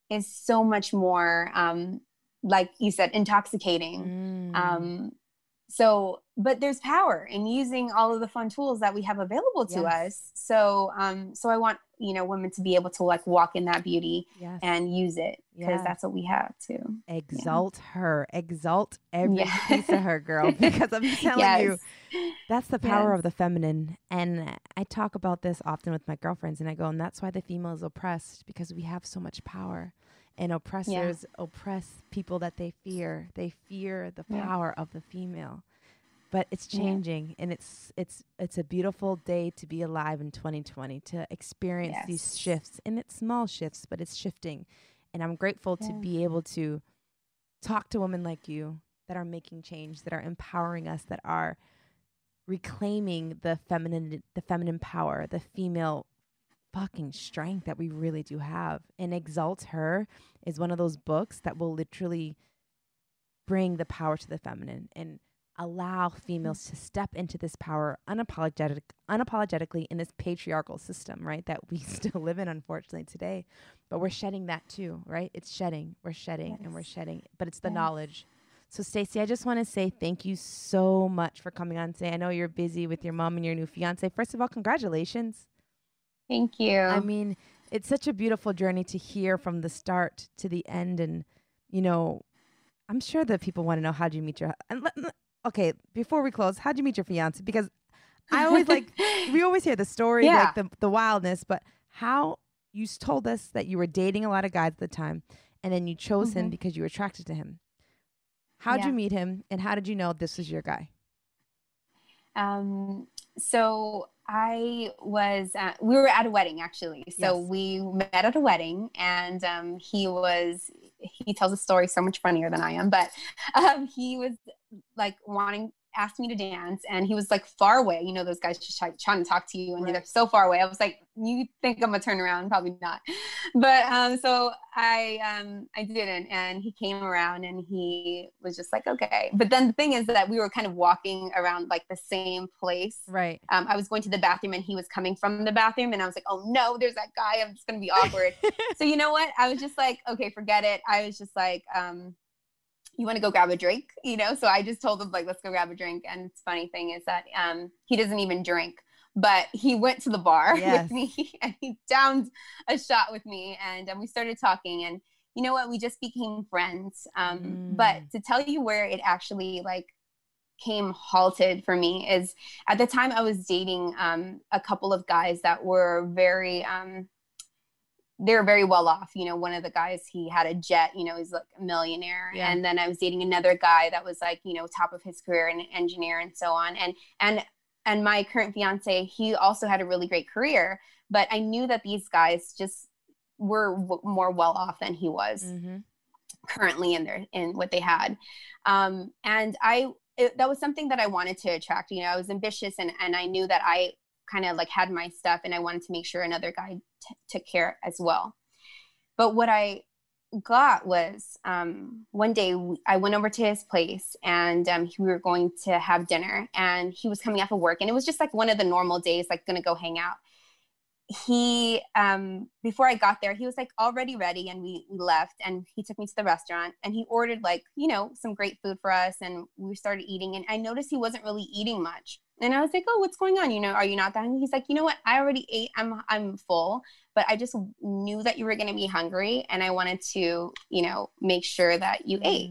is so much more, um, like you said, intoxicating. Mm. Um, so, but there's power in using all of the fun tools that we have available to yes. us. So, um, so I want, you know, women to be able to like walk in that beauty yes. and use it, because yes. that's what we have too. Exalt yeah. her, exalt every yeah. piece of her, girl, because I'm telling yes. you, that's the power yes. of the feminine. And I talk about this often with my girlfriends, and I go, and that's why the female is oppressed, because we have so much power. And oppressors yeah. oppress people that they fear. They fear the power yeah. of the female. But it's changing, yeah. and it's it's it's a beautiful day to be alive in twenty twenty, to experience yes. these shifts. And it's small shifts, but it's shifting. And I'm grateful yeah. to be able to talk to women like you that are making change, that are empowering us, that are reclaiming the feminine the feminine power, the female fucking strength that we really do have. And Exalt Her is one of those books that will literally bring the power to the feminine and allow females to step into this power unapologetic, unapologetically in this patriarchal system, right, that we still live in, unfortunately, today. But we're shedding that too, right? It's shedding. We're shedding yes. and we're shedding. But it's the yes. knowledge. So, Stacy, I just want to say thank you so much for coming on today. I know you're busy with your mom and your new fiance. First of all, congratulations. Thank you. I mean, it's such a beautiful journey to hear from the start to the end. And, you know, I'm sure that people want to know, how did you meet your and let, okay, before we close, how'd you meet your fiance? Because I always like, we always hear the story, yeah. like the, the wildness, but how you told us that you were dating a lot of guys at the time, and then you chose mm-hmm. him because you were attracted to him. How'd yeah. you meet him, and how did you know this was your guy? Um, so I was, uh, we were at a wedding actually. So yes. we met at a wedding, and um, he was, he tells a story so much funnier than I am, but um, he was like wanting, asked me to dance, and he was like far away. You know, those guys just try, trying to talk to you and right. they're so far away. I was like, you think I'm gonna turn around? Probably not. But um, so I, um, I didn't. And he came around, and he was just like, okay. But then the thing is that we were kind of walking around like the same place. Right. Um, I was going to the bathroom, and he was coming from the bathroom, and I was like, oh no, there's that guy. I'm just gonna be awkward. So you know what? I was just like, okay, forget it. I was just like, um, you want to go grab a drink, you know? So I just told him like, let's go grab a drink. And it's funny thing is that um, he doesn't even drink, but he went to the bar yes. with me, and he downed a shot with me. And um, we started talking, and you know what? We just became friends. Um, mm. But to tell you where it actually like came halted for me is, at the time I was dating um, a couple of guys that were very, um, they were very well off. You know, one of the guys, he had a jet, you know, he's like a millionaire. Yeah. And then I was dating another guy that was like, you know, top of his career and an engineer and so on. And, and, and my current fiance, he also had a really great career, but I knew that these guys just were w- more well off than he was mm-hmm. currently in their, in what they had. Um, and I, it, that was something that I wanted to attract. You know, I was ambitious, and, and I knew that I kind of like had my stuff, and I wanted to make sure another guy t- took care as well. But what I got was um, one day we, I went over to his place, and um, we were going to have dinner, and he was coming off of work, and it was just like one of the normal days, like gonna go hang out. he, um, before I got there, he was like already ready, and we, we left, and he took me to the restaurant, and he ordered like, you know, some great food for us. And we started eating, and I noticed he wasn't really eating much. And I was like, oh, what's going on? You know, are you not that hungry? He's like, you know what? I already ate. I'm, I'm full, but I just knew that you were going to be hungry, and I wanted to, you know, make sure that you mm. ate.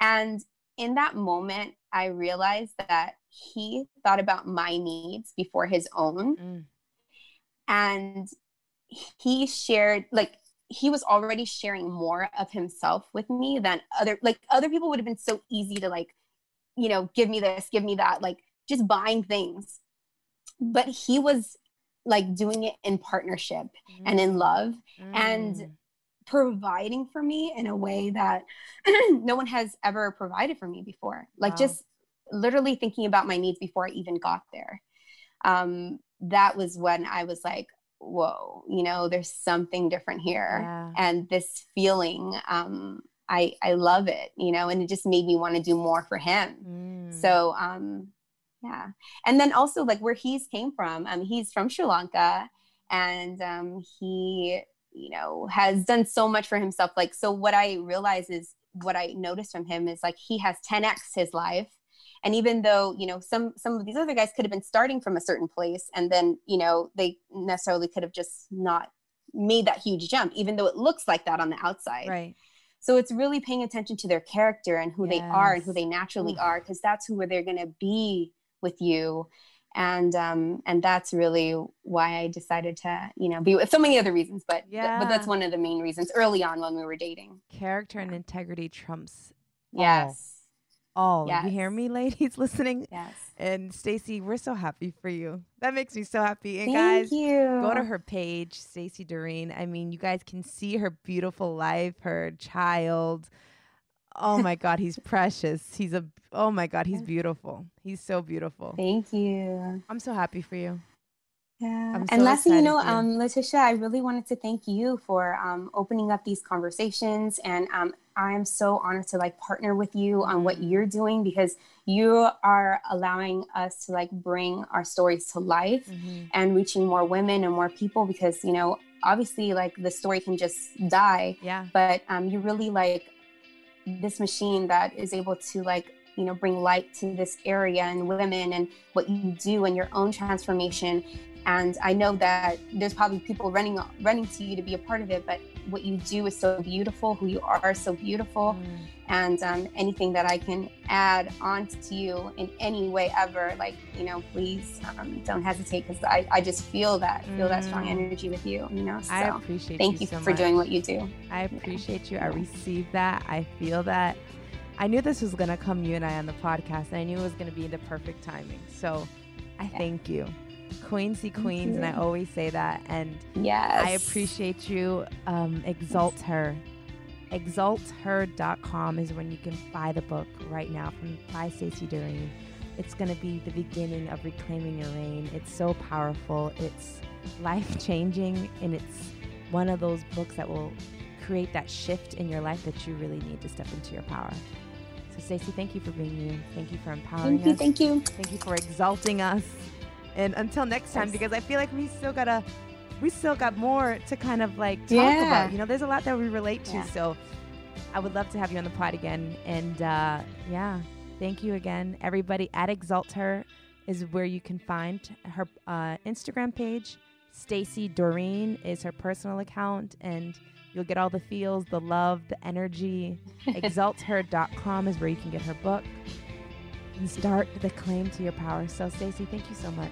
And in that moment, I realized that he thought about my needs before his own. Mm. And he shared, like, he was already sharing more of himself with me than other, like, other people would have been so easy to, like, you know, give me this, give me that, like, just buying things. But he was, like, doing it in partnership mm. and in love mm. and providing for me in a way that no one has ever provided for me before. Like, wow. just literally thinking about my needs before I even got there. Um, that was when I was like, whoa, you know, there's something different here. Yeah. And this feeling, um, I, I love it, you know, and it just made me want to do more for him. Mm. So, um, yeah. And then also, like, where he's came from, um, he's from Sri Lanka, and, um, he, you know, has done so much for himself. Like, so what I realize is what I noticed from him is, like, he has ten X his life. And even though, you know, some, some of these other guys could have been starting from a certain place, and then, you know, they necessarily could have just not made that huge jump, even though it looks like that on the outside. Right. So it's really paying attention to their character and who yes. they are and who they naturally mm-hmm. are, because that's who they're going to be with you. And, um, and that's really why I decided to, you know, be with so many other reasons, but, yeah. th- but that's one of the main reasons early on when we were dating. Character yeah. and integrity trumps all. Yes. All yes. You hear me, ladies listening? Yes. And Stacy, we're so happy for you. That makes me so happy. And Thank guys, you. Go to her page, Stacy Doreen. I mean, you guys can see her beautiful life, her child. Oh my God, he's precious. He's a oh my God, he's beautiful. He's so beautiful. Thank you. I'm so happy for you. Yeah. So and last thing you know, you. um, Latisha, I really wanted to thank you for um, opening up these conversations. And um, I'm so honored to, like, partner with you on what you're doing, because you are allowing us to, like, bring our stories to life mm-hmm. and reaching more women and more people, because, you know, obviously, like, the story can just die. Yeah. But um, you're really, like, this machine that is able to, like, you know, bring light to this area and women and what you do and your own transformation. And I know that there's probably people running running to you to be a part of it, but what you do is so beautiful, who you are is so beautiful. Mm. And um, anything that I can add on to you in any way ever, like, you know, please um, don't hesitate, because I, I just feel that, mm. feel that strong energy with you, you know? So I appreciate thank you, you so for much. Doing what you do. I appreciate yeah. you. I receive that. I feel that. I knew this was going to come you and I on the podcast, and I knew it was going to be the perfect timing. So I yeah. thank you. Queensy queens, and I always say that. And yes. I appreciate you. Um, Exalt Her. exalt her dot com is when you can buy the book right now from by Stacy Doreen. It's going to be the beginning of reclaiming your reign. It's so powerful. It's life-changing, and it's one of those books that will create that shift in your life that you really need to step into your power. So, Stacy, thank you for being you. Thank you for empowering thank you, us. Thank you. Thank you for exalting us. And until next time, because I feel like we still gotta, we still got more to kind of, like, talk yeah. about. You know, there's a lot that we relate to. Yeah. So I would love to have you on the pod again. And uh, yeah, thank you again, everybody. At Exalt Her is where you can find her uh, Instagram page. Stacy Doreen is her personal account, and you'll get all the feels, the love, the energy. exalt her dot com is where you can get her book. And start the claim to your power. So, Stacy, thank you so much.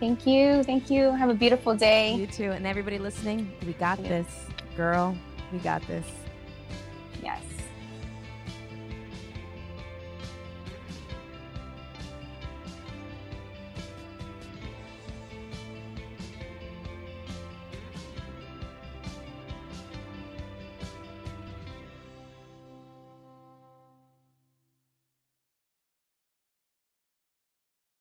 Thank you. Thank you. Have a beautiful day. You too. And everybody listening, we got yeah. this. Girl, we got this.